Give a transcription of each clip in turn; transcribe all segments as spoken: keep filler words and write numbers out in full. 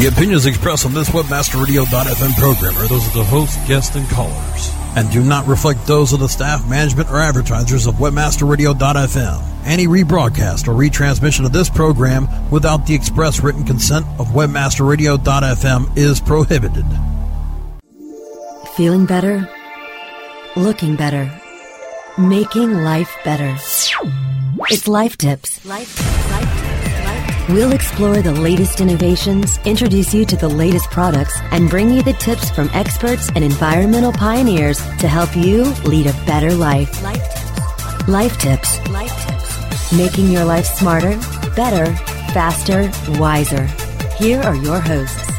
The opinions expressed on this Webmaster Radio dot f m program are those of the host, guests, and callers, and do not reflect those of the staff, management, or advertisers of Webmaster Radio dot f m. Any rebroadcast or retransmission of this program without the express written consent of Webmaster Radio dot f m is prohibited. Feeling better? Looking better? Making life better? It's Life Tips. Life Tips. Life Tips. We'll explore the latest innovations, introduce you to the latest products, and bring you the tips from experts and environmental pioneers to help you lead a better life. Life Tips. Life Tips. Life Tips. Making your life smarter, better, faster, wiser. Here are your hosts.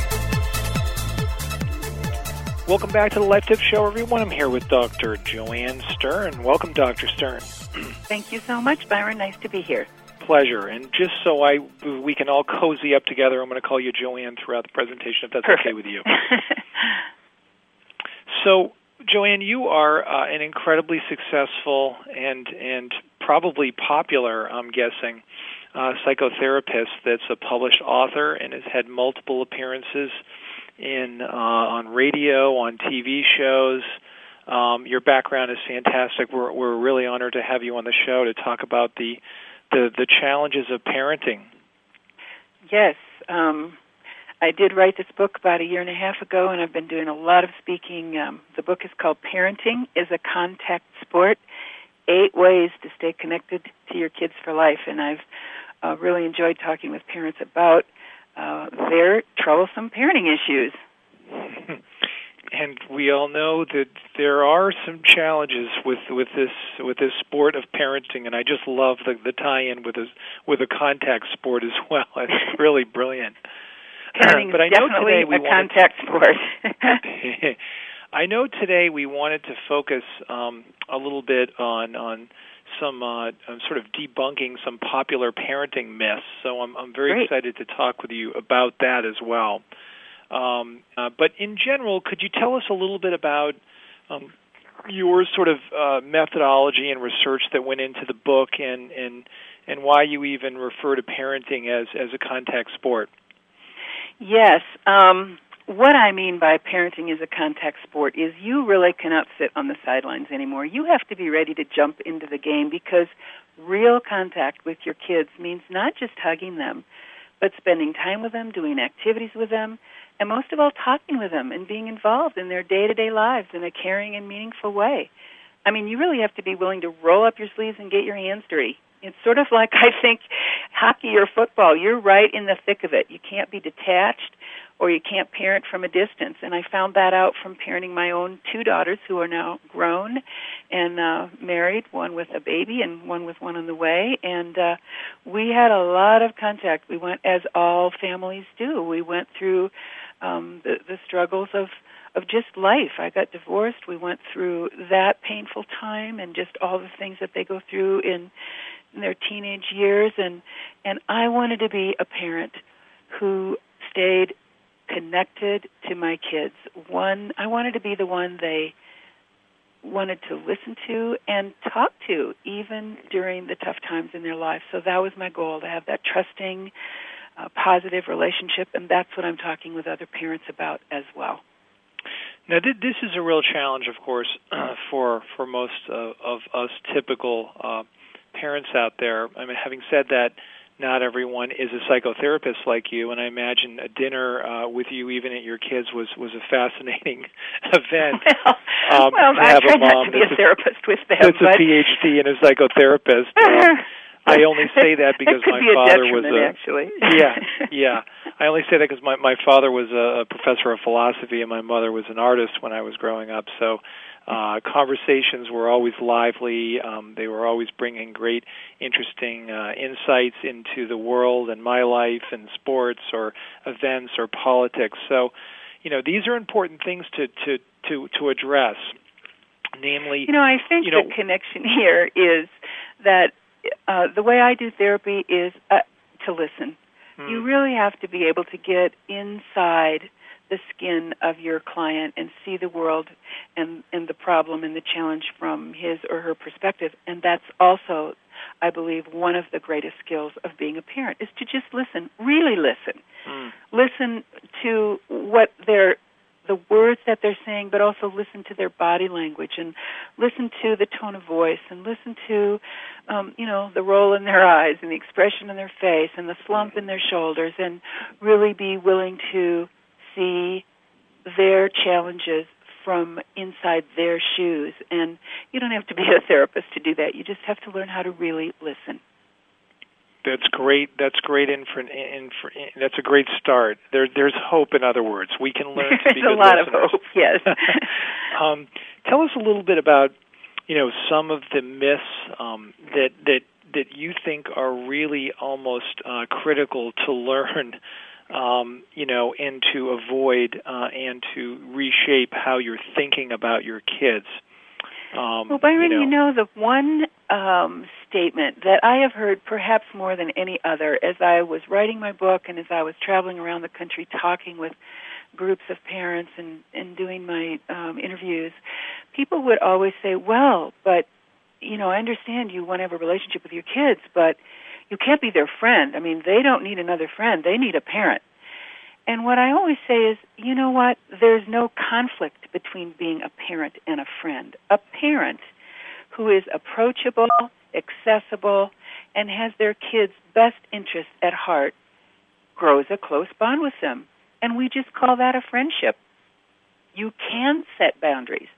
Welcome back to the Life Tips Show, everyone. I'm here with Doctor Joanne Stern. Welcome, Doctor Stern. Thank you so much, Byron. Nice to be here. Pleasure. And just so I we can all cozy up together, I'm going to call you Joanne throughout the presentation, if that's Perfect. Okay with you. So, Joanne, you are uh, an incredibly successful and and probably popular, I'm guessing, uh, psychotherapist that's a published author and has had multiple appearances in uh, on radio, on T V shows. Um, your background is fantastic. We're we're really honored to have you on the show to talk about the The, the challenges of parenting. Yes. Um, I did write this book about a year and a half ago, and I've been doing a lot of speaking. Um, the book is called Parenting is a Contact Sport, Eight Ways to Stay Connected to Your Kids for Life. And I've uh, really enjoyed talking with parents about uh, their troublesome parenting issues. And we all know that there are some challenges with, with this with this sport of parenting, and I just love the, the tie-in with a with a contact sport as well. It's really brilliant. Parenting is definitely a contact sport. I know today we wanted to focus um, a little bit on on some uh, sort of debunking some popular parenting myths. So I'm I'm very Great. excited to talk with you about that as well. Um, uh, but in general, could you tell us a little bit about um, your sort of uh, methodology and research that went into the book, and, and and why you even refer to parenting as as a contact sport? Yes. Um, what I mean by parenting is a contact sport is you really cannot sit on the sidelines anymore. You have to be ready to jump into the game, because real contact with your kids means not just hugging them, but spending time with them, doing activities with them, and most of all, talking with them and being involved in their day-to-day lives in a caring and meaningful way. I mean, you really have to be willing to roll up your sleeves and get your hands dirty. It's sort of like, I think, hockey or football. You're right in the thick of it. You can't be detached, or you can't parent from a distance. And I found that out from parenting my own two daughters, who are now grown and uh, married, one with a baby and one with one on the way. And uh, we had a lot of contact. We went, as all families do, we went through Um, the, the struggles of, of just life. I got divorced. We went through that painful time and just all the things that they go through in, in their teenage years. And, and I wanted to be a parent who stayed connected to my kids. One, I wanted to be the one they wanted to listen to and talk to, even during the tough times in their life. So that was my goal, to have that trusting, a positive relationship, and that's what I'm talking with other parents about as well. Now, th- this is a real challenge, of course, uh, for for most uh, of us typical uh, parents out there. I mean, having said that, not everyone is a psychotherapist like you, and I imagine a dinner uh, with you, even at your kids, was, was a fascinating event. Well, um, well to I have tried a mom not to be a therapist a, with them. It's but... a P H D and a psychotherapist. Uh, I only say that because my be father was a actually. yeah yeah. I only say that because my, my father was a professor of philosophy and my mother was an artist when I was growing up. So uh, conversations were always lively. Um, they were always bringing great, interesting uh, insights into the world and my life and sports or events or politics. So, you know, these are important things to to to, to address. Namely, you know, I think you know, the connection here is that. Uh, the way I do therapy is uh, to listen. Mm. You really have to be able to get inside the skin of your client and see the world and, and the problem and the challenge from his or her perspective. And that's also, I believe, one of the greatest skills of being a parent, is to just listen, really listen. Mm. Listen to what they're, the words that they're saying, but also listen to their body language and listen to the tone of voice and listen to, um, you know, the roll in their eyes and the expression in their face and the slump in their shoulders, and really be willing to see their challenges from inside their shoes. And you don't have to be a therapist to do that. You just have to learn how to really listen. That's great. That's great. Infer- infer- that's a great start. There, there's hope. In other words, we can learn to be good listeners. There's a lot of hope. Yes. um, tell us a little bit about, you know, some of the myths um, that that that you think are really almost uh, critical to learn, um, you know, and to avoid uh, and to reshape how you're thinking about your kids. Um, well, Byron, you know, you know the one um, statement that I have heard perhaps more than any other as I was writing my book and as I was traveling around the country talking with groups of parents and, and doing my um, interviews, people would always say, well, but, you know, I understand you want to have a relationship with your kids, but you can't be their friend. I mean, they don't need another friend. They need a parent. And what I always say is, you know what, there's no conflict between being a parent and a friend. A parent who is approachable, accessible, and has their kids' best interests at heart grows a close bond with them. And we just call that a friendship. You can set boundaries,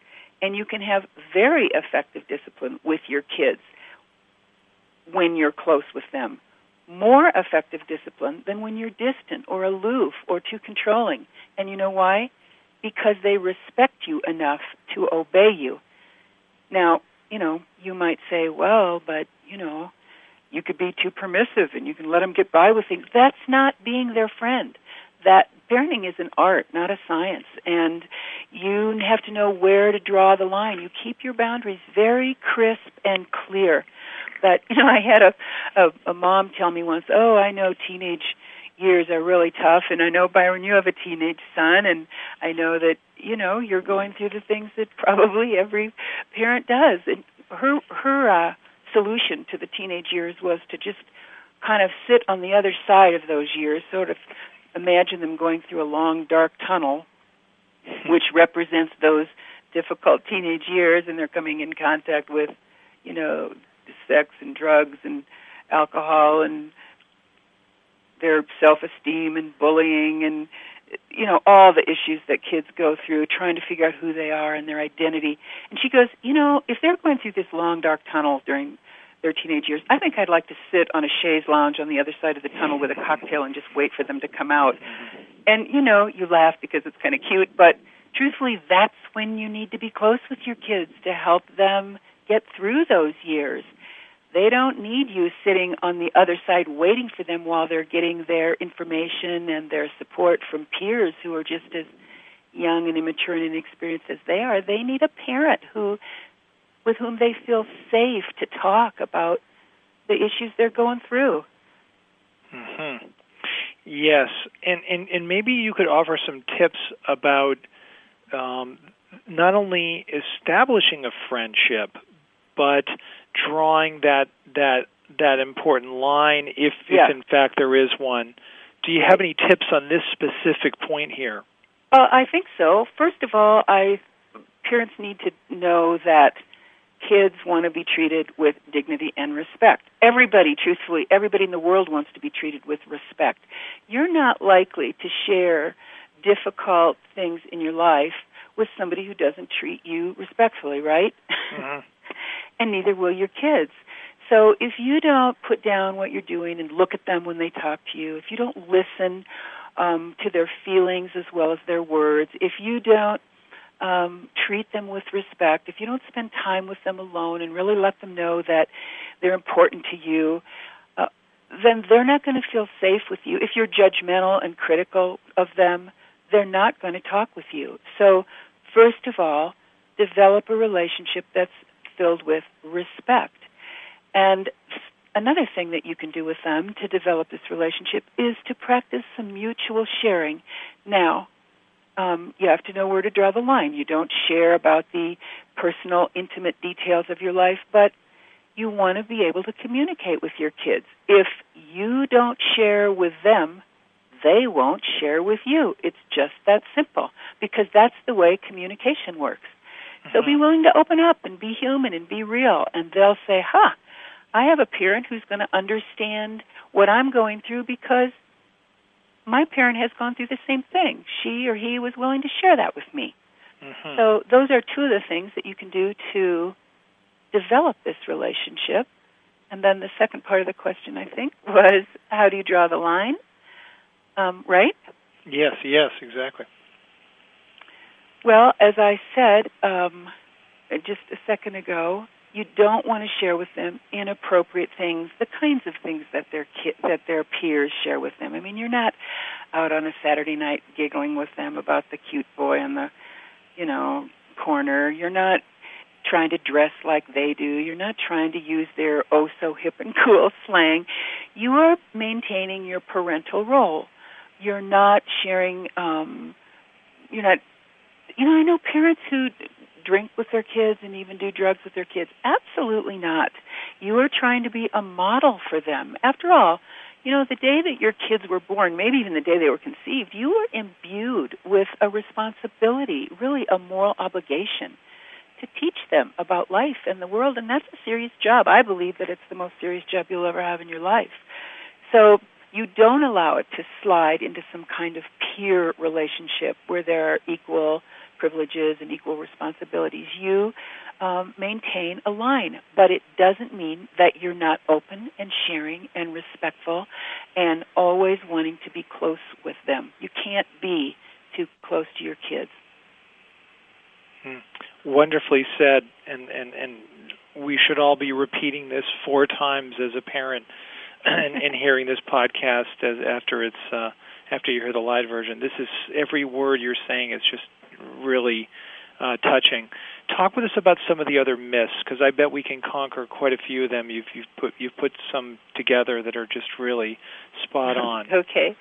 and you can have very effective discipline with your kids when you're close with them. More effective discipline than when you're distant or aloof or too controlling. And you know why? Because they respect you enough to obey you. Now, you know, you might say, well, but, you know, you could be too permissive and you can let them get by with things. That's not being their friend. That parenting is an art, not a science. And you have to know where to draw the line. You keep your boundaries very crisp and clear. But, you know, I had a, a, a mom tell me once, oh, I know teenage years are really tough, and I know, Byron, you have a teenage son, and I know that, you know, you're going through the things that probably every parent does. And her, her uh, solution to the teenage years was to just kind of sit on the other side of those years, sort of imagine them going through a long, dark tunnel, which represents those difficult teenage years, and they're coming in contact with, you know, sex and drugs and alcohol and their self-esteem and bullying and, you know, all the issues that kids go through, trying to figure out who they are and their identity. And she goes, you know, if they're going through this long, dark tunnel during their teenage years, I think I'd like to sit on a chaise lounge on the other side of the tunnel with a cocktail and just wait for them to come out. And, you know, you laugh because it's kind of cute, but truthfully, that's when you need to be close with your kids to help them get through those years. They don't need you sitting on the other side waiting for them while they're getting their information and their support from peers who are just as young and immature and inexperienced as they are. They need a parent who, with whom they feel safe to talk about the issues they're going through. Mm-hmm. Yes, and, and, and maybe you could offer some tips about um, not only establishing a friendship, but drawing that that that important line, if, yeah. if in fact there is one. Do you have any tips on this specific point here? Uh, I think so. First of all, I parents need to know that kids want to be treated with dignity and respect. Everybody, truthfully, everybody in the world wants to be treated with respect. You're not likely to share difficult things in your life with somebody who doesn't treat you respectfully, right? Uh-huh. And neither will your kids. So if you don't put down what you're doing and look at them when they talk to you, if you don't listen um, to their feelings as well as their words, if you don't um, treat them with respect, if you don't spend time with them alone and really let them know that they're important to you, uh, then they're not going to feel safe with you. If you're judgmental and critical of them, they're not going to talk with you. So, first of all, develop a relationship that's filled with respect. And another thing that you can do with them to develop this relationship is to practice some mutual sharing. Now, um, you have to know where to draw the line. You don't share about the personal, intimate details of your life, but you want to be able to communicate with your kids. If you don't share with them, they won't share with you. It's just that simple, because that's the way communication works. So be willing to open up and be human and be real, and they'll say, huh, I have a parent who's going to understand what I'm going through because my parent has gone through the same thing. She or he was willing to share that with me. Mm-hmm. So those are two of the things that you can do to develop this relationship. And then the second part of the question, I think, was how do you draw the line, um, right? Yes, yes, exactly. Well, as I said um, just a second ago, you don't want to share with them inappropriate things, the kinds of things that their ki- that their peers share with them. I mean, you're not out on a Saturday night giggling with them about the cute boy in the, you know, corner. You're not trying to dress like they do. You're not trying to use their oh-so-hip-and-cool slang. You are maintaining your parental role. You're not sharing, um, you're not... You know, I know parents who drink with their kids and even do drugs with their kids. Absolutely not. You are trying to be a model for them. After all, you know, the day that your kids were born, maybe even the day they were conceived, you were imbued with a responsibility, really a moral obligation to teach them about life and the world. And that's a serious job. I believe that it's the most serious job you'll ever have in your life. So you don't allow it to slide into some kind of peer relationship where there are equal privileges and equal responsibilities. You um, maintain a line, but it doesn't mean that you're not open and sharing and respectful and always wanting to be close with them. You can't be too close to your kids. Hmm. Wonderfully said, and, and, and we should all be repeating this four times as a parent and, and hearing this podcast as after it's uh, after you hear the live version. This is every word you're saying is just really uh, touching. Talk with us about some of the other myths, because I bet we can conquer quite a few of them. You've, you've put you've put some together that are just really spot on. Okay.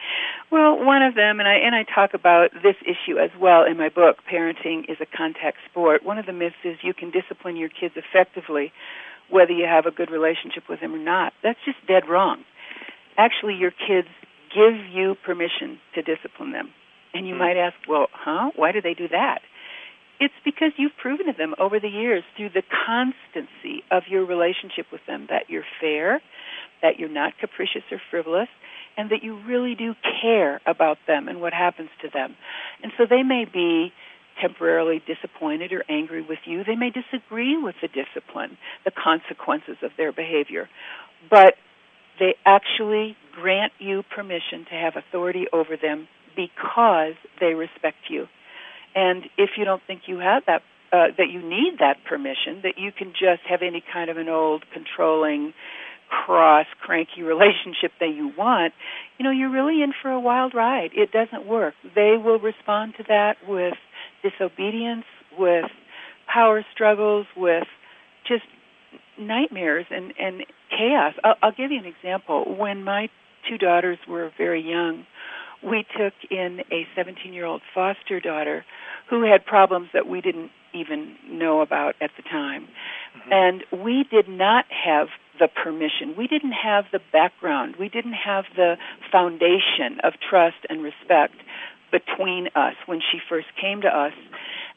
Well, one of them, and I and I talk about this issue as well in my book, Parenting is a Contact Sport. One of the myths is you can discipline your kids effectively whether you have a good relationship with them or not. That's just dead wrong. Actually, your kids give you permission to discipline them. And you might ask, well, huh, why do they do that? It's because you've proven to them over the years through the constancy of your relationship with them that you're fair, that you're not capricious or frivolous, and that you really do care about them and what happens to them. And so they may be temporarily disappointed or angry with you. They may disagree with the discipline, the consequences of their behavior, but they actually grant you permission to have authority over them because they respect you. And if you don't think you have that, uh, that you need that permission, that you can just have any kind of an old controlling, cross, cranky relationship that you want, you know, you're really in for a wild ride. It doesn't work. They will respond to that with disobedience, with power struggles, with just nightmares and, and chaos. I'll, I'll give you an example. When my two daughters were very young, we took in a seventeen-year-old foster daughter who had problems that we didn't even know about at the time. Mm-hmm. And we did not have the permission. We didn't have the background. We didn't have the foundation of trust and respect between us when she first came to us.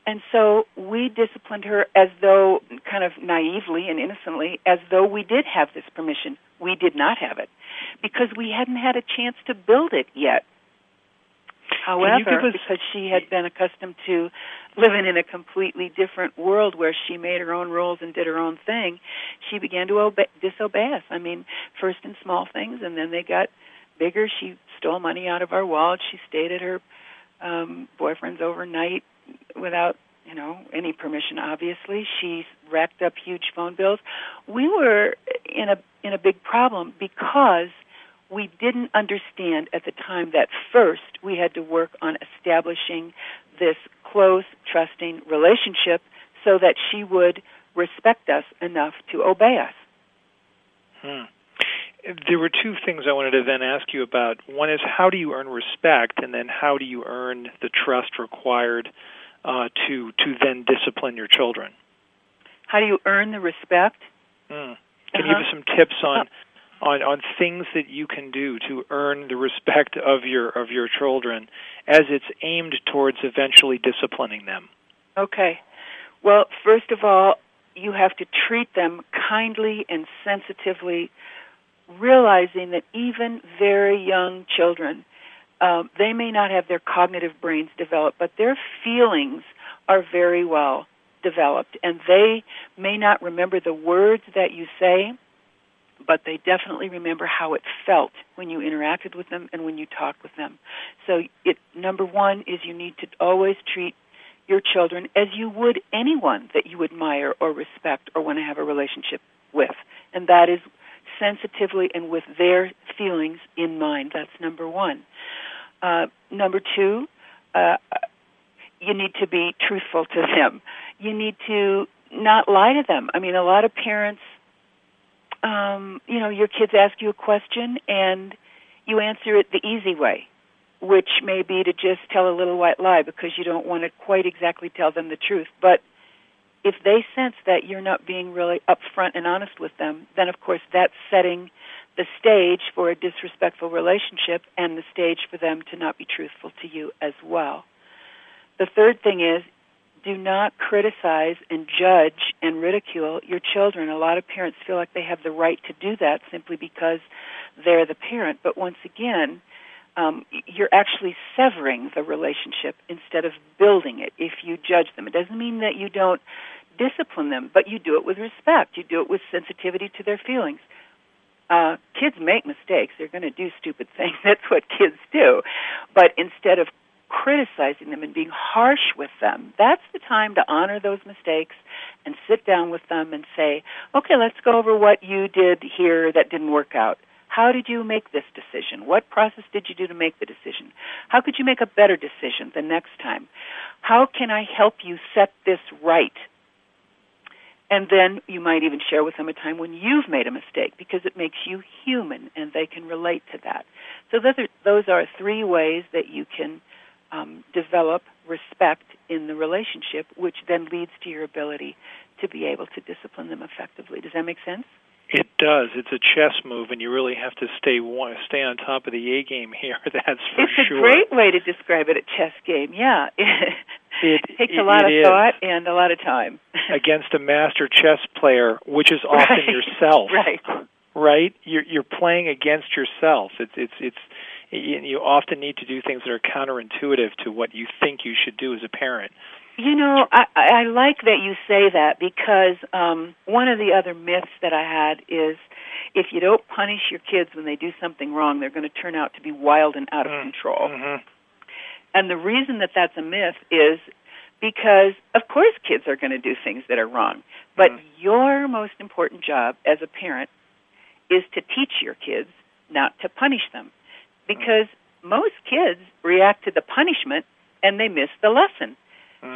And so we disciplined her as though, kind of naively and innocently, as though we did have this permission. We did not have it because we hadn't had a chance to build it yet. However, us- because she had been accustomed to living in a completely different world where she made her own rules and did her own thing, she began to obey, disobey us. I mean, first in small things, and then they got bigger. She stole money out of our wallet. She stayed at her um, boyfriend's overnight without, you know, any permission, obviously. She racked up huge phone bills. We were in a in a big problem because we didn't understand at the time that first we had to work on establishing this close, trusting relationship so that she would respect us enough to obey us. Hmm. There were two things I wanted to then ask you about. One is how do you earn respect, and then how do you earn the trust required uh, to to then discipline your children? How do you earn the respect? Hmm. Can uh-huh. you give us some tips on... on, on things that you can do to earn the respect of your of your children as it's aimed towards eventually disciplining them? Okay. Well, first of all, you have to treat them kindly and sensitively, realizing that even very young children, uh, they may not have their cognitive brains developed, but their feelings are very well developed, and they may not remember the words that you say, but they definitely remember how it felt when you interacted with them and when you talked with them. So it, number one is you need to always treat your children as you would anyone that you admire or respect or want to have a relationship with. And that is sensitively and with their feelings in mind. That's number one. Uh, number two, uh, you need to be truthful to them. You need to not lie to them. I mean, a lot of parents, um, you know, your kids ask you a question and you answer it the easy way, which may be to just tell a little white lie because you don't want to quite exactly tell them the truth. But if they sense that you're not being really upfront and honest with them, then, of course, that's setting the stage for a disrespectful relationship and the stage for them to not be truthful to you as well. The third thing is do not criticize and judge and ridicule your children. A lot of parents feel like they have the right to do that simply because they're the parent. But once again, Um, you're actually severing the relationship instead of building it if you judge them. It doesn't mean that you don't discipline them, but you do it with respect. You do it with sensitivity to their feelings. Uh, kids make mistakes. They're going to do stupid things. That's what kids do. But instead of criticizing them and being harsh with them, that's the time to honor those mistakes and sit down with them and say, okay, let's go over what you did here that didn't work out. How did you make this decision? What process did you do to make the decision? How could you make a better decision the next time? How can I help you set this right? And then you might even share with them a time when you've made a mistake because it makes you human and they can relate to that. So those are, those are three ways that you can um, develop respect in the relationship, which then leads to your ability to be able to discipline them effectively. Does that make sense? It does. It's a chess move, and you really have to stay one, stay on top of the A game here. That's for sure. It's a sure. great way to describe it, a chess game, yeah. It, it takes it, a lot of thought and a lot of time. Against a master chess player, which is often right. yourself. Right. Right? You're, you're playing against yourself. It's, it's, it's, you often need to do things that are counterintuitive to what you think you should do as a parent. You know, I, I like that you say that because um, one of the other myths that I had is if you don't punish your kids when they do something wrong, they're going to turn out to be wild and out of control. Mm-hmm. And the reason that that's a myth is because, of course, kids are going to do things that are wrong. But mm-hmm. your most important job as a parent is to teach your kids not to punish them because mm-hmm. most kids react to the punishment and they miss the lesson.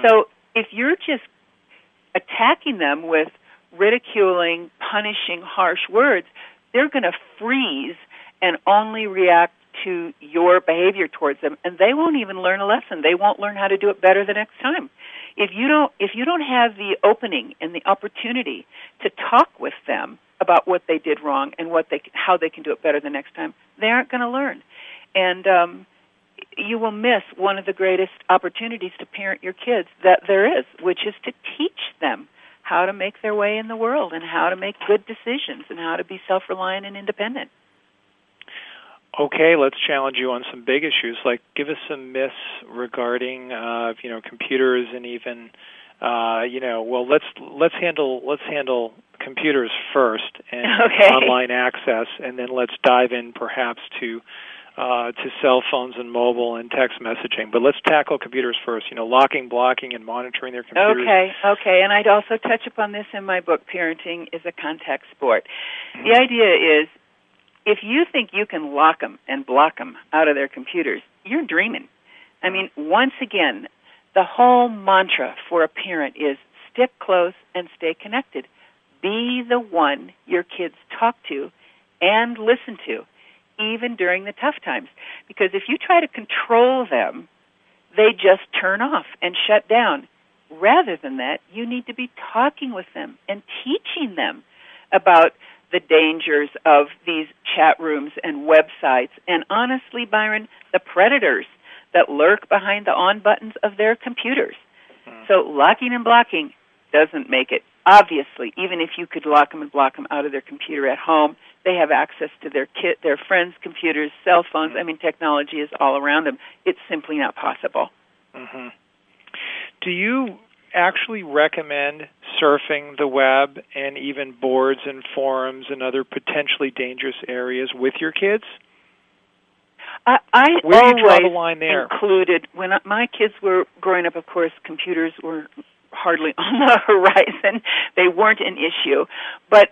So if you're just attacking them with ridiculing, punishing, harsh words, they're going to freeze and only react to your behavior towards them, and they won't even learn a lesson. They won't learn how to do it better the next time. If you don't, if you don't have the opening and the opportunity to talk with them about what they did wrong and what they, how they can do it better the next time, they aren't going to learn. And um you will miss one of the greatest opportunities to parent your kids that there is, which is to teach them how to make their way in the world and how to make good decisions and how to be self-reliant and independent. Okay, let's challenge you on some big issues. Like, give us some myths regarding, uh, you know, computers and even, uh, you know, well, let's let's handle let's handle computers first and okay. online access, and then let's dive in perhaps to. Uh, to cell phones and mobile and text messaging. But let's tackle computers first, you know, locking, blocking, and monitoring their computers. Okay, okay. And I'd also touch upon this in my book, Parenting is a Contact Sport. Mm-hmm. The idea is if you think you can lock them and block them out of their computers, you're dreaming. I mean, once again, the whole mantra for a parent is stick close and stay connected. Be the one your kids talk to and listen to, even during the tough times. Because if you try to control them, they just turn off and shut down. Rather than that, you need to be talking with them and teaching them about the dangers of these chat rooms and websites, and honestly, Byron, the predators that lurk behind the on buttons of their computers. Mm-hmm. So locking and blocking doesn't make it. Obviously, even if you could lock them and block them out of their computer at home, they have access to their kid, their friends' computers, cell phones. Mm-hmm. I mean, technology is all around them. It's simply not possible. Mm-hmm. Do you actually recommend surfing the web and even boards and forums and other potentially dangerous areas with your kids? I, I Where always do you draw the line there? Included when my kids were growing up. Of course, computers were hardly on the horizon; they weren't an issue. But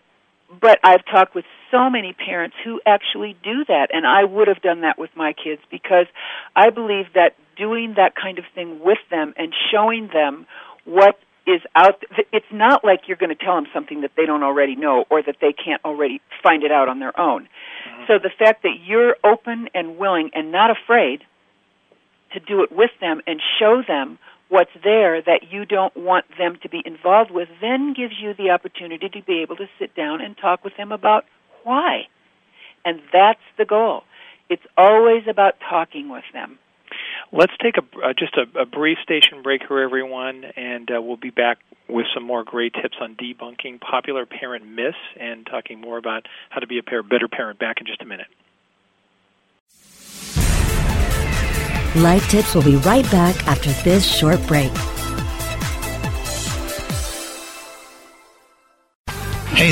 but I've talked with so many parents who actually do that, and I would have done that with my kids because I believe that doing that kind of thing with them and showing them what is out there. It's not like you're going to tell them something that they don't already know or that they can't already find it out on their own. Mm-hmm. So the fact that you're open and willing and not afraid to do it with them and show them what's there that you don't want them to be involved with then gives you the opportunity to be able to sit down and talk with them about why. And that's the goal. It's always about talking with them. Let's take a, uh, just a, a brief station break here, everyone, and uh, we'll be back with some more great tips on debunking popular parent myths and talking more about how to be a parent, better parent back in just a minute. Life Tips will be right back after this short break. Hey,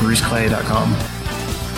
bruce clay dot com.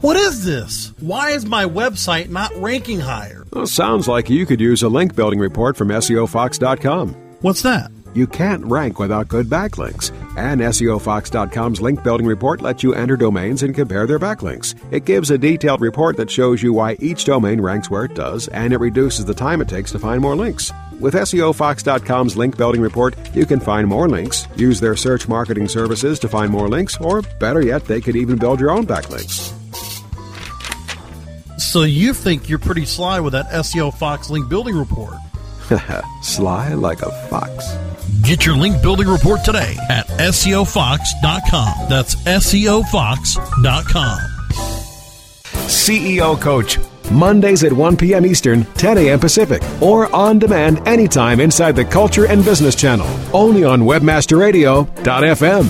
What is this? Why is my website not ranking higher? Well, sounds like you could use a link building report from S E O Fox dot com. What's that? You can't rank without good backlinks. And S E O Fox dot com's link building report lets you enter domains and compare their backlinks. It gives a detailed report that shows you why each domain ranks where it does, and it reduces the time it takes to find more links. With S E O Fox dot com's link building report, you can find more links, use their search marketing services to find more links, or better yet, they could even build your own backlinks. So you think you're pretty sly with that S E O Fox link building report? Sly like a fox. Get your link building report today at S E O Fox dot com. That's S E O Fox dot com. C E O Coach, Mondays at one p.m. Eastern, ten a.m. Pacific, or on demand anytime inside the Culture and Business Channel, only on webmaster radio dot f m.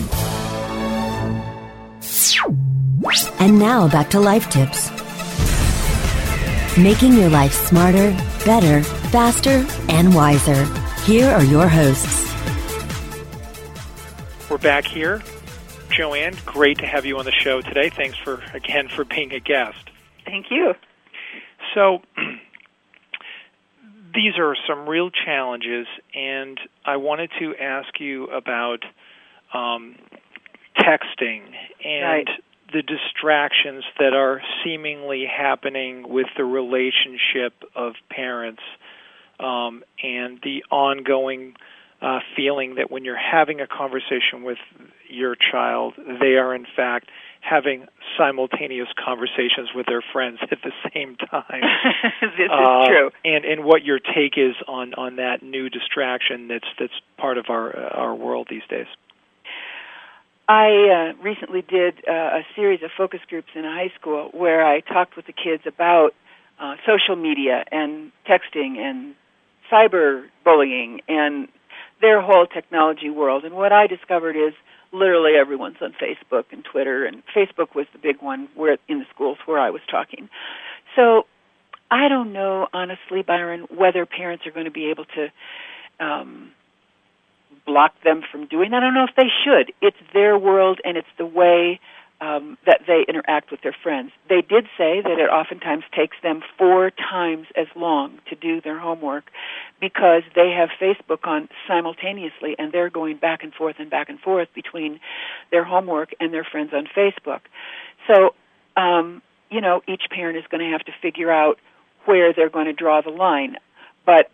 And now back to Life Tips. Making your life smarter, better, faster, and wiser. Here are your hosts. We're back here. Joanne, great to have you on the show today. Thanks for again for being a guest. Thank you. So these are some real challenges, and I wanted to ask you about um, texting and right. the distractions that are seemingly happening with the relationship of parents um, and the ongoing uh, feeling that when you're having a conversation with your child, they are in fact having simultaneous conversations with their friends at the same time. This uh, is true. And, and what your take is on, on that new distraction that's that's part of our uh, our world these days. I uh, recently did uh, a series of focus groups in a high school where I talked with the kids about uh, social media and texting and cyber bullying and their whole technology world. And what I discovered is literally everyone's on Facebook and Twitter, and Facebook was the big one where in the schools where I was talking. So I don't know, honestly, Byron, whether parents are going to be able to um, block them from doing that. I don't know if they should. It's their world, and it's the way um, that they interact with their friends. They did say that it oftentimes takes them four times as long to do their homework because they have Facebook on simultaneously, and they're going back and forth and back and forth between their homework and their friends on Facebook. So, um, you know, each parent is going to have to figure out where they're going to draw the line. But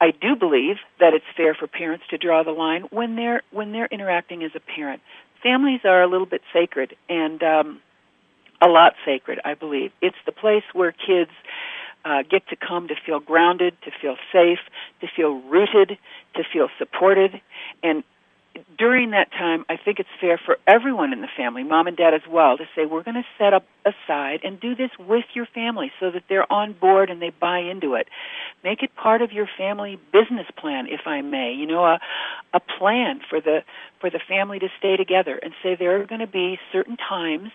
I do believe that it's fair for parents to draw the line when they're when they're interacting as a parent. Families are a little bit sacred, and um, a lot sacred, I believe. It's the place where kids uh, get to come to feel grounded, to feel safe, to feel rooted, to feel supported. And during that time, I think it's fair for everyone in the family, mom and dad as well, to say, we're going to set up aside and do this with your family so that they're on board and they buy into it. Make it part of your family business plan, if I may, you know, a, a plan for the for the family to stay together, and say there are going to be certain times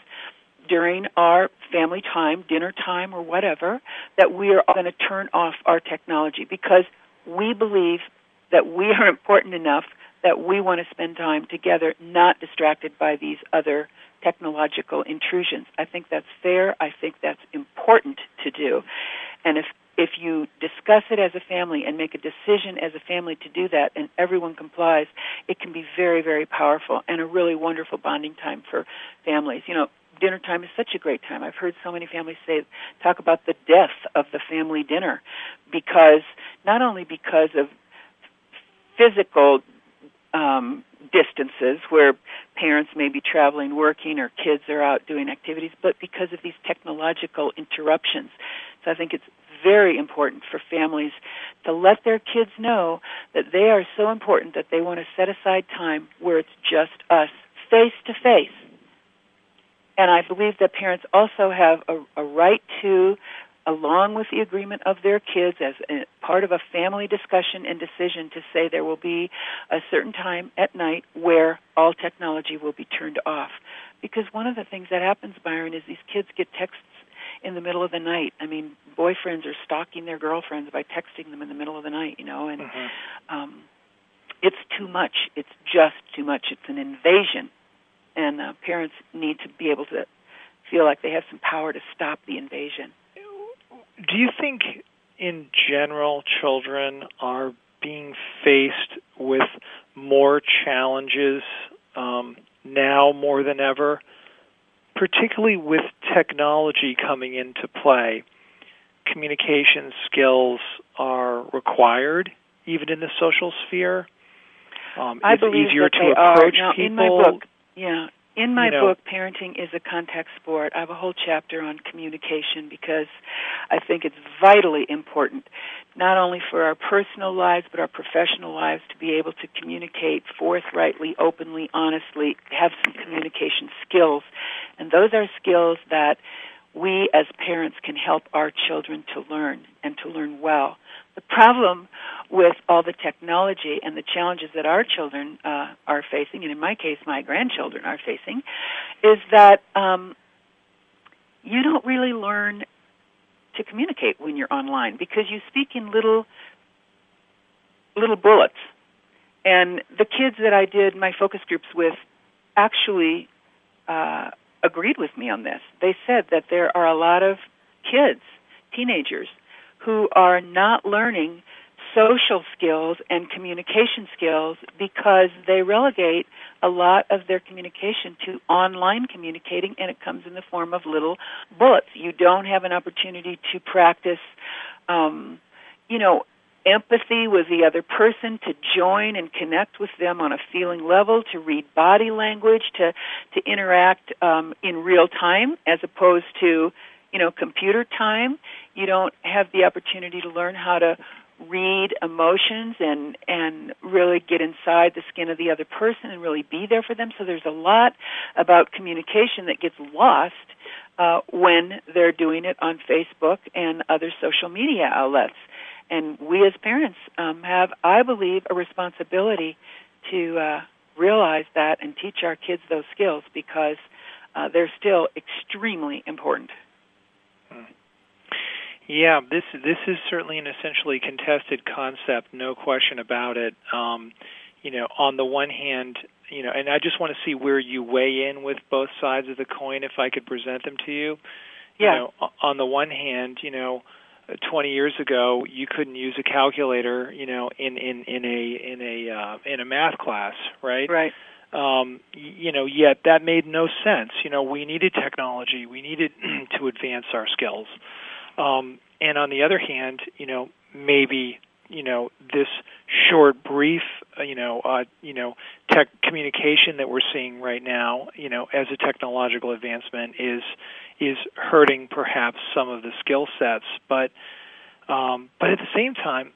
during our family time, dinner time or whatever, that we are going to turn off our technology because we believe that we are important enough that we want to spend time together, not distracted by these other technological intrusions. I think that's fair. I think that's important to do. And if if you discuss it as a family and make a decision as a family to do that and everyone complies, it can be very, very powerful and a really wonderful bonding time for families. You know, dinner time is such a great time. I've heard so many families say, talk about the death of the family dinner, because not only because of physical Um, distances where parents may be traveling, working, or kids are out doing activities, but because of these technological interruptions. So I think it's very important for families to let their kids know that they are so important that they want to set aside time where it's just us, face to face. And I believe that parents also have a, a right to, along with the agreement of their kids as part of a family discussion and decision, to say there will be a certain time at night where all technology will be turned off. Because one of the things that happens, Byron, is these kids get texts in the middle of the night. I mean, boyfriends are stalking their girlfriends by texting them in the middle of the night, you know, and mm-hmm. um, it's too much. It's just too much. It's an invasion, and uh, parents need to be able to feel like they have some power to stop the invasion. Do you think, in general, children are being faced with more challenges um, now more than ever, particularly with technology coming into play? Communication skills are required, even in the social sphere. Um, I it's believe easier that to they approach are. Now, people. In my book, yeah. In my you know, book, Parenting is a Contact Sport, I have a whole chapter on communication because I think it's vitally important, not only for our personal lives but our professional lives, to be able to communicate forthrightly, openly, honestly, have some communication skills. And those are skills that we as parents can help our children to learn, and to learn well. The problem with all the technology and the challenges that our children uh, are facing, and in my case my grandchildren are facing, is that um, you don't really learn to communicate when you're online because you speak in little little bullets. And the kids that I did my focus groups with actually uh, agreed with me on this. They said that there are a lot of kids, teenagers, who are not learning social skills and communication skills because they relegate a lot of their communication to online communicating, and it comes in the form of little bullets. You don't have an opportunity to practice, um, you know, empathy with the other person, to join and connect with them on a feeling level, to read body language, to, to interact um, in real time as opposed to, you know, computer time. You don't have the opportunity to learn how to read emotions and, and really get inside the skin of the other person and really be there for them. So there's a lot about communication that gets lost uh, when they're doing it on Facebook and other social media outlets. And we as parents um, have, I believe, a responsibility to uh, realize that and teach our kids those skills, because uh, they're still extremely important. Yeah, this this is certainly an essentially contested concept, no question about it. Um, you know, on the one hand, you know, and I just want to see where you weigh in with both sides of the coin, if I could present them to you. Yeah. You know, on the one hand, you know, twenty years ago, you couldn't use a calculator, you know, in in in a in a uh, in a math class, right? Right. Um, you know, yet that made no sense. You know, we needed technology. We needed to advance our skills. Um, and on the other hand, you know, maybe, you know, this short, brief, uh, you know, uh, you know, tech communication that we're seeing right now, you know, as a technological advancement is is hurting perhaps some of the skill sets. But um, but at the same time,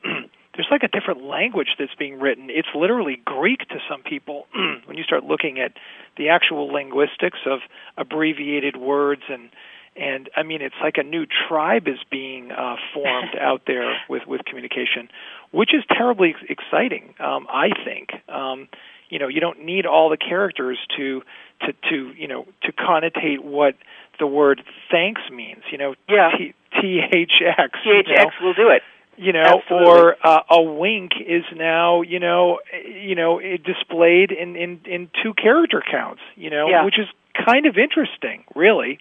there's like a different language that's being written. It's literally Greek to some people when you start looking at the actual linguistics of abbreviated words and. And, I mean, it's like a new tribe is being uh, formed out there with, with communication, which is terribly exciting, um, I think. Um, you know, you don't need all the characters to, to, to, you know, to connotate what the word thanks means, you know, yeah. T- T H X. T H X you know? Will do it. You know, Absolutely. or uh, a wink is now, you know, you know, it displayed in, in, in two character counts, you know, yeah. which is kind of interesting, really.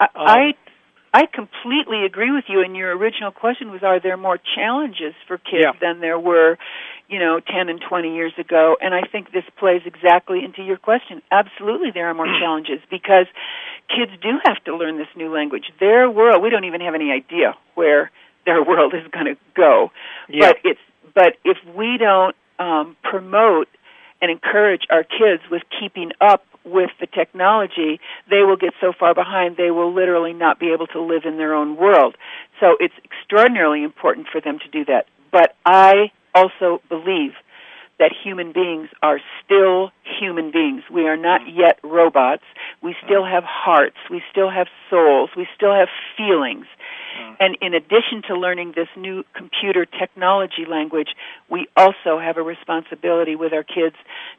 I I completely agree with you, and your original question was, are there more challenges for kids yeah. than there were, you know, ten and twenty years ago? And I think this plays exactly into your question. Absolutely there are more challenges, because kids do have to learn this new language. Their world, we don't even have any idea where their world is going to go. Yeah. But it's but if we don't um, promote and encourage our kids with keeping up with the technology, they will get so far behind they will literally not be able to live in their own world. So it's extraordinarily important for them to do that. But I also believe that human beings are still human beings. We are not yet robots. We still have hearts. We still have souls. We still have feelings. And in addition to learning this new computer technology language, we also have a responsibility with our kids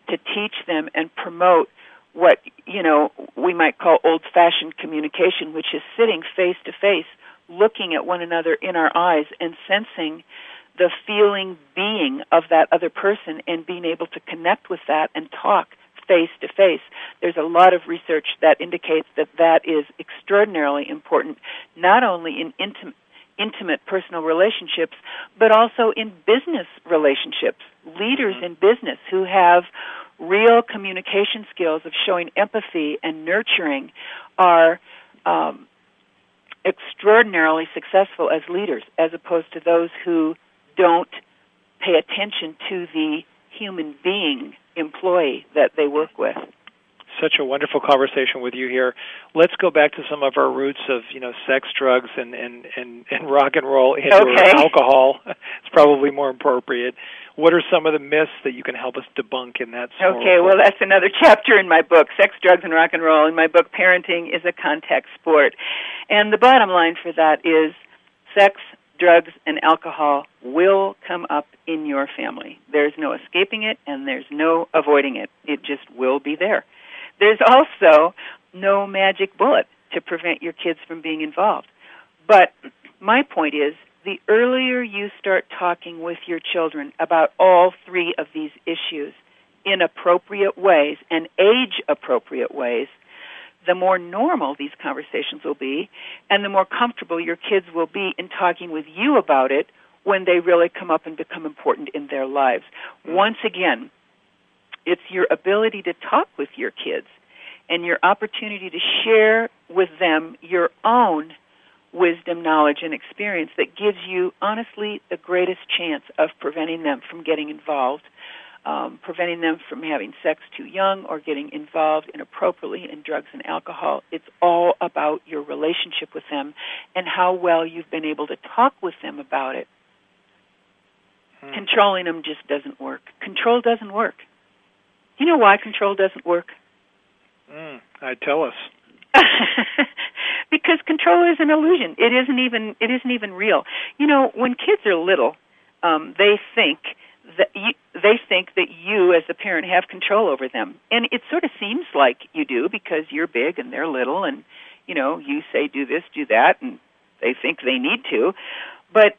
to teach them and promote what, you know, we might call old-fashioned communication, which is sitting face-to-face, looking at one another in our eyes and sensing the feeling being of that other person and being able to connect with that and talk face-to-face. There's a lot of research that indicates that that is extraordinarily important, not only in intimate, intimate personal relationships, but also in business relationships. Leaders mm-hmm. in business who have real communication skills of showing empathy and nurturing are um, extraordinarily successful as leaders, as opposed to those who don't pay attention to the human being employee that they work with. Such a wonderful conversation with you here. Let's go back to some of our roots of, you know, sex, drugs, and, and, and, and rock and roll into okay. alcohol. It's probably more appropriate. What are some of the myths that you can help us debunk in that story? Okay, well, that's another chapter in my book, Sex, Drugs, and Rock and Roll, in my book, Parenting is a Contact Sport. And the bottom line for that is sex, drugs, and alcohol will come up in your family. There's no escaping it, and there's no avoiding it. It just will be there. There's also no magic bullet to prevent your kids from being involved. But my point is, the earlier you start talking with your children about all three of these issues in appropriate ways and age-appropriate ways, the more normal these conversations will be, and the more comfortable your kids will be in talking with you about it when they really come up and become important in their lives. Once again, it's your ability to talk with your kids and your opportunity to share with them your own wisdom, knowledge, and experience that gives you, honestly, the greatest chance of preventing them from getting involved, um, preventing them from having sex too young or getting involved inappropriately in drugs and alcohol. It's all about your relationship with them and how well you've been able to talk with them about it. Hmm. Controlling them just doesn't work. Control doesn't work. You know why control doesn't work? Mm, I tell us. Because control is an illusion. It isn't even. It isn't even real. You know, when kids are little, um, they think that you, they think that you as a parent have control over them. And it sort of seems like you do because you're big and they're little and, you know, you say do this, do that, and they think they need to. But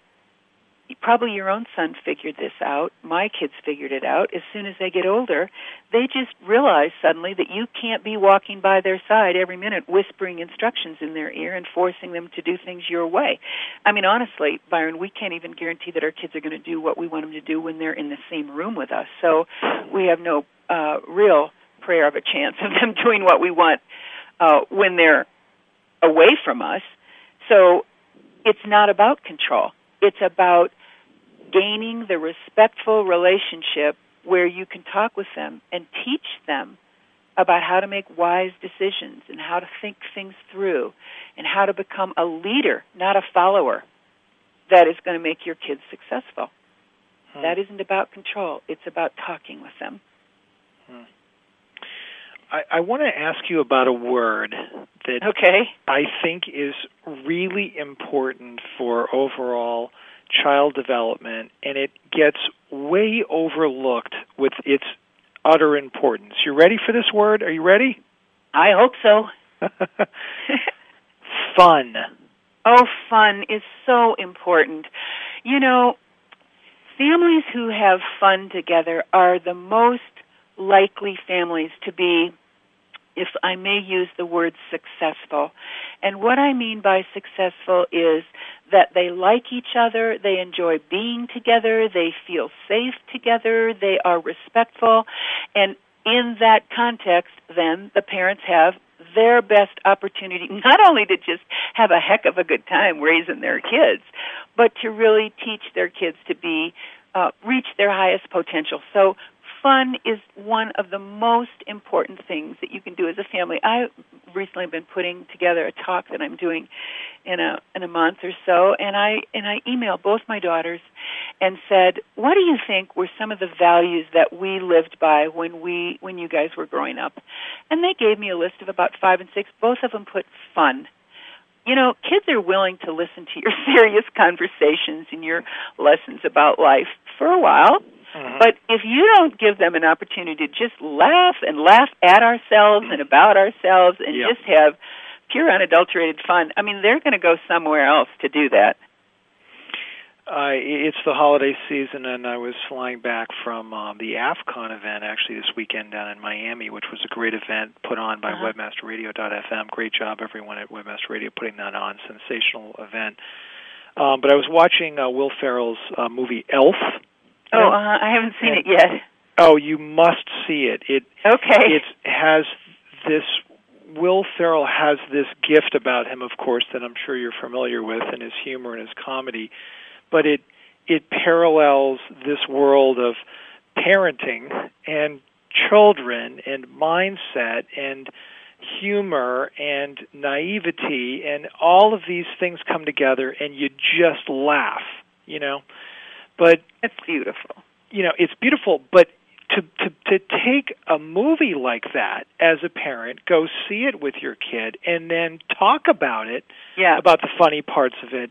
probably your own son figured this out. My kids figured it out. As soon as they get older, they just realize suddenly that you can't be walking by their side every minute whispering instructions in their ear and forcing them to do things your way. I mean, honestly, Byron, we can't even guarantee that our kids are going to do what we want them to do when they're in the same room with us. So we have no uh, real prayer of a chance of them doing what we want uh, when they're away from us. So it's not about control. It's about gaining the respectful relationship where you can talk with them and teach them about how to make wise decisions and how to think things through and how to become a leader, not a follower, that is going to make your kids successful. Hmm. That isn't about control. It's about talking with them. Hmm. I, I want to ask you about a word that okay. I think is really important for overall child development, and it gets way overlooked with its utter importance. You ready for this word? Are you ready? I hope so. Fun. Oh, fun is so important. You know, families who have fun together are the most likely families to be, if I may use the word, successful. And what I mean by successful is that they like each other, they enjoy being together, they feel safe together, they are respectful, and in that context, then, the parents have their best opportunity not only to just have a heck of a good time raising their kids, but to really teach their kids to be, uh, reach their highest potential. So fun is one of the most important things that you can do as a family. I've recently been putting together a talk that I'm doing in a in a month or so, and I and I emailed both my daughters and said, "What do you think were some of the values that we lived by when we when you guys were growing up?" And they gave me a list of about five and six. Both of them put fun. You know, kids are willing to listen to your serious conversations and your lessons about life for a while. Mm-hmm. But if you don't give them an opportunity to just laugh and laugh at ourselves and about ourselves and yep. just have pure unadulterated fun, I mean, they're going to go somewhere else to do that. Uh, it's the holiday season, and I was flying back from um, the AFCON event actually this weekend down in Miami, which was a great event put on by uh-huh. Webmaster Radio dot f m. Great job, everyone at Webmaster Radio, putting that on. Sensational event. Um, but I was watching uh, Will Ferrell's uh, movie Elf. Oh, uh, I haven't seen and, it yet. Oh, you must see it. It okay. It has this. Will Ferrell has this gift about him, of course, that I'm sure you're familiar with, and his humor and his comedy. But it it parallels this world of parenting and children and mindset and humor and naivety, and all of these things come together, and you just laugh. You know. But it's beautiful. You know, it's beautiful, but to, to to take a movie like that as a parent, go see it with your kid and then talk about it, yeah. about the funny parts of it.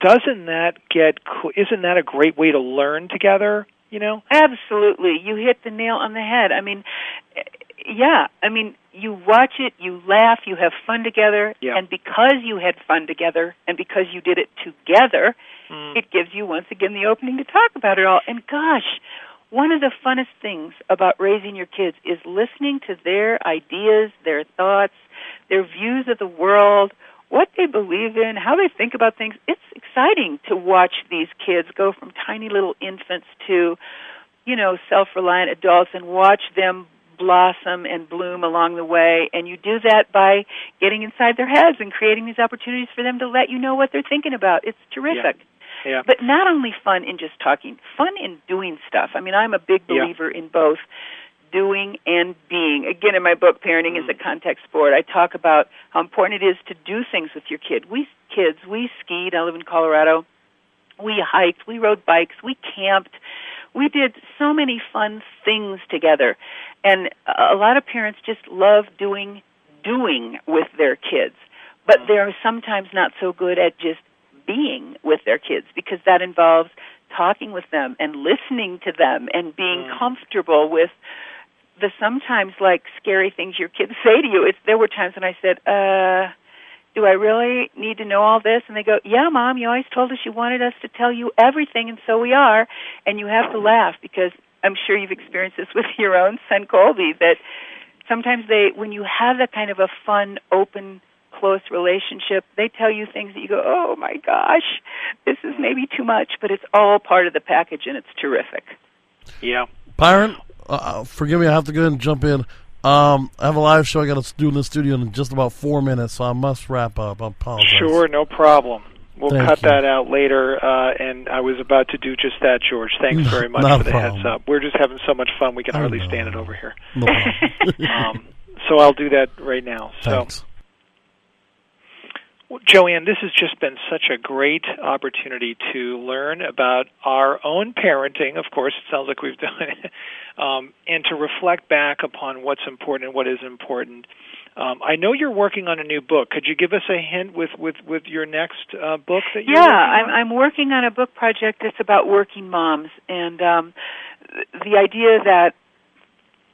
Doesn't that get isn't that a great way to learn together, you know? Absolutely. You hit the nail on the head. I mean, yeah, I mean, you watch it, you laugh, you have fun together, yeah. and because you had fun together and because you did it together, mm. it gives you once again the opening to talk about it all. And gosh, one of the funnest things about raising your kids is listening to their ideas, their thoughts, their views of the world, what they believe in, how they think about things. It's exciting to watch these kids go from tiny little infants to, you know, self-reliant adults and watch them blossom and bloom along the way, and you do that by getting inside their heads and creating these opportunities for them to let you know what they're thinking about. It's terrific. Yeah. Yeah. But not only fun in just talking, fun in doing stuff. I mean, I'm a big believer yeah. in both doing and being. Again, in my book, Parenting mm. is a Contact Sport, I talk about how important it is to do things with your kid. We kids, we skied. I live in Colorado. We hiked. We rode bikes. We camped. We did so many fun things together, and a lot of parents just love doing doing with their kids, but they're sometimes not so good at just being with their kids because that involves talking with them and listening to them and being mm. comfortable with the sometimes, like, scary things your kids say to you. It's, there were times when I said, uh, do I really need to know all this? And they go, yeah, Mom, you always told us you wanted us to tell you everything, and so we are. And you have to laugh, because I'm sure you've experienced this with your own son, Colby, that sometimes they, when you have that kind of a fun, open, close relationship, they tell you things that you go, oh, my gosh, this is maybe too much, but it's all part of the package, and it's terrific. Yeah. Byron, uh, forgive me, I have to go ahead and jump in. Um, I have a live show I got to do in the studio in just about four minutes, so I must wrap up. I apologize. Sure, no problem. We'll Thank cut you. that out later, uh, and I was about to do just that, George. Thanks very much for the problem. heads up. We're just having so much fun, we can I hardly know. stand it over here. No um, so I'll do that right now. Thanks. So. Joanne, this has just been such a great opportunity to learn about our own parenting. Of course, it sounds like we've done it, um, and to reflect back upon what's important and what is important. Um, I know you're working on a new book. Could you give us a hint with, with, with your next uh, book that you're yeah, working on? Yeah, I'm, I'm working on a book project that's about working moms, and um, the idea that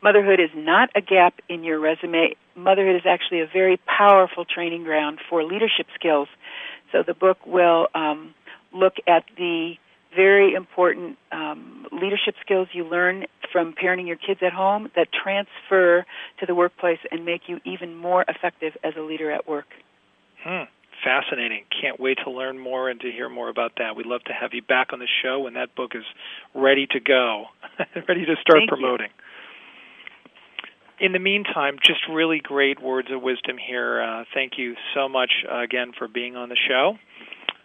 motherhood is not a gap in your resume. Motherhood is actually a very powerful training ground for leadership skills. So the book will um, look at the very important um, leadership skills you learn from parenting your kids at home that transfer to the workplace and make you even more effective as a leader at work. Hmm. Fascinating. Can't wait to learn more and to hear more about that. We'd love to have you back on the show when that book is ready to go, ready to start Thank promoting. You. In the meantime, just really great words of wisdom here. Uh, thank you so much uh, again for being on the show.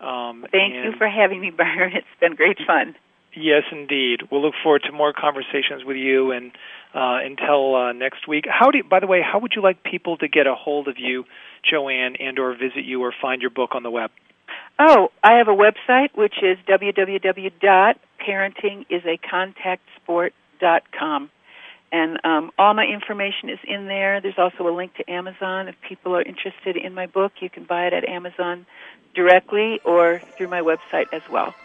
Um, thank you for having me, Byron. It's been great fun. Yes, indeed. We'll look forward to more conversations with you, and uh, until uh, next week. How do you, by the way, how would you like people to get a hold of you, Joanne, and or visit you or find your book on the web? Oh, I have a website, which is w w w dot parenting is a contact sport dot com. And um, all my information is in there. There's also a link to Amazon. If people are interested in my book, you can buy it at Amazon directly or through my website as well.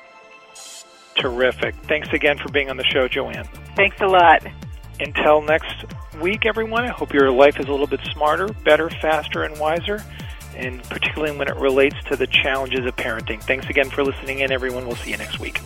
Terrific. Thanks again for being on the show, Joanne. Thanks a lot. Until next week, everyone, I hope your life is a little bit smarter, better, faster, and wiser, and particularly when it relates to the challenges of parenting. Thanks again for listening in, everyone. We'll see you next week.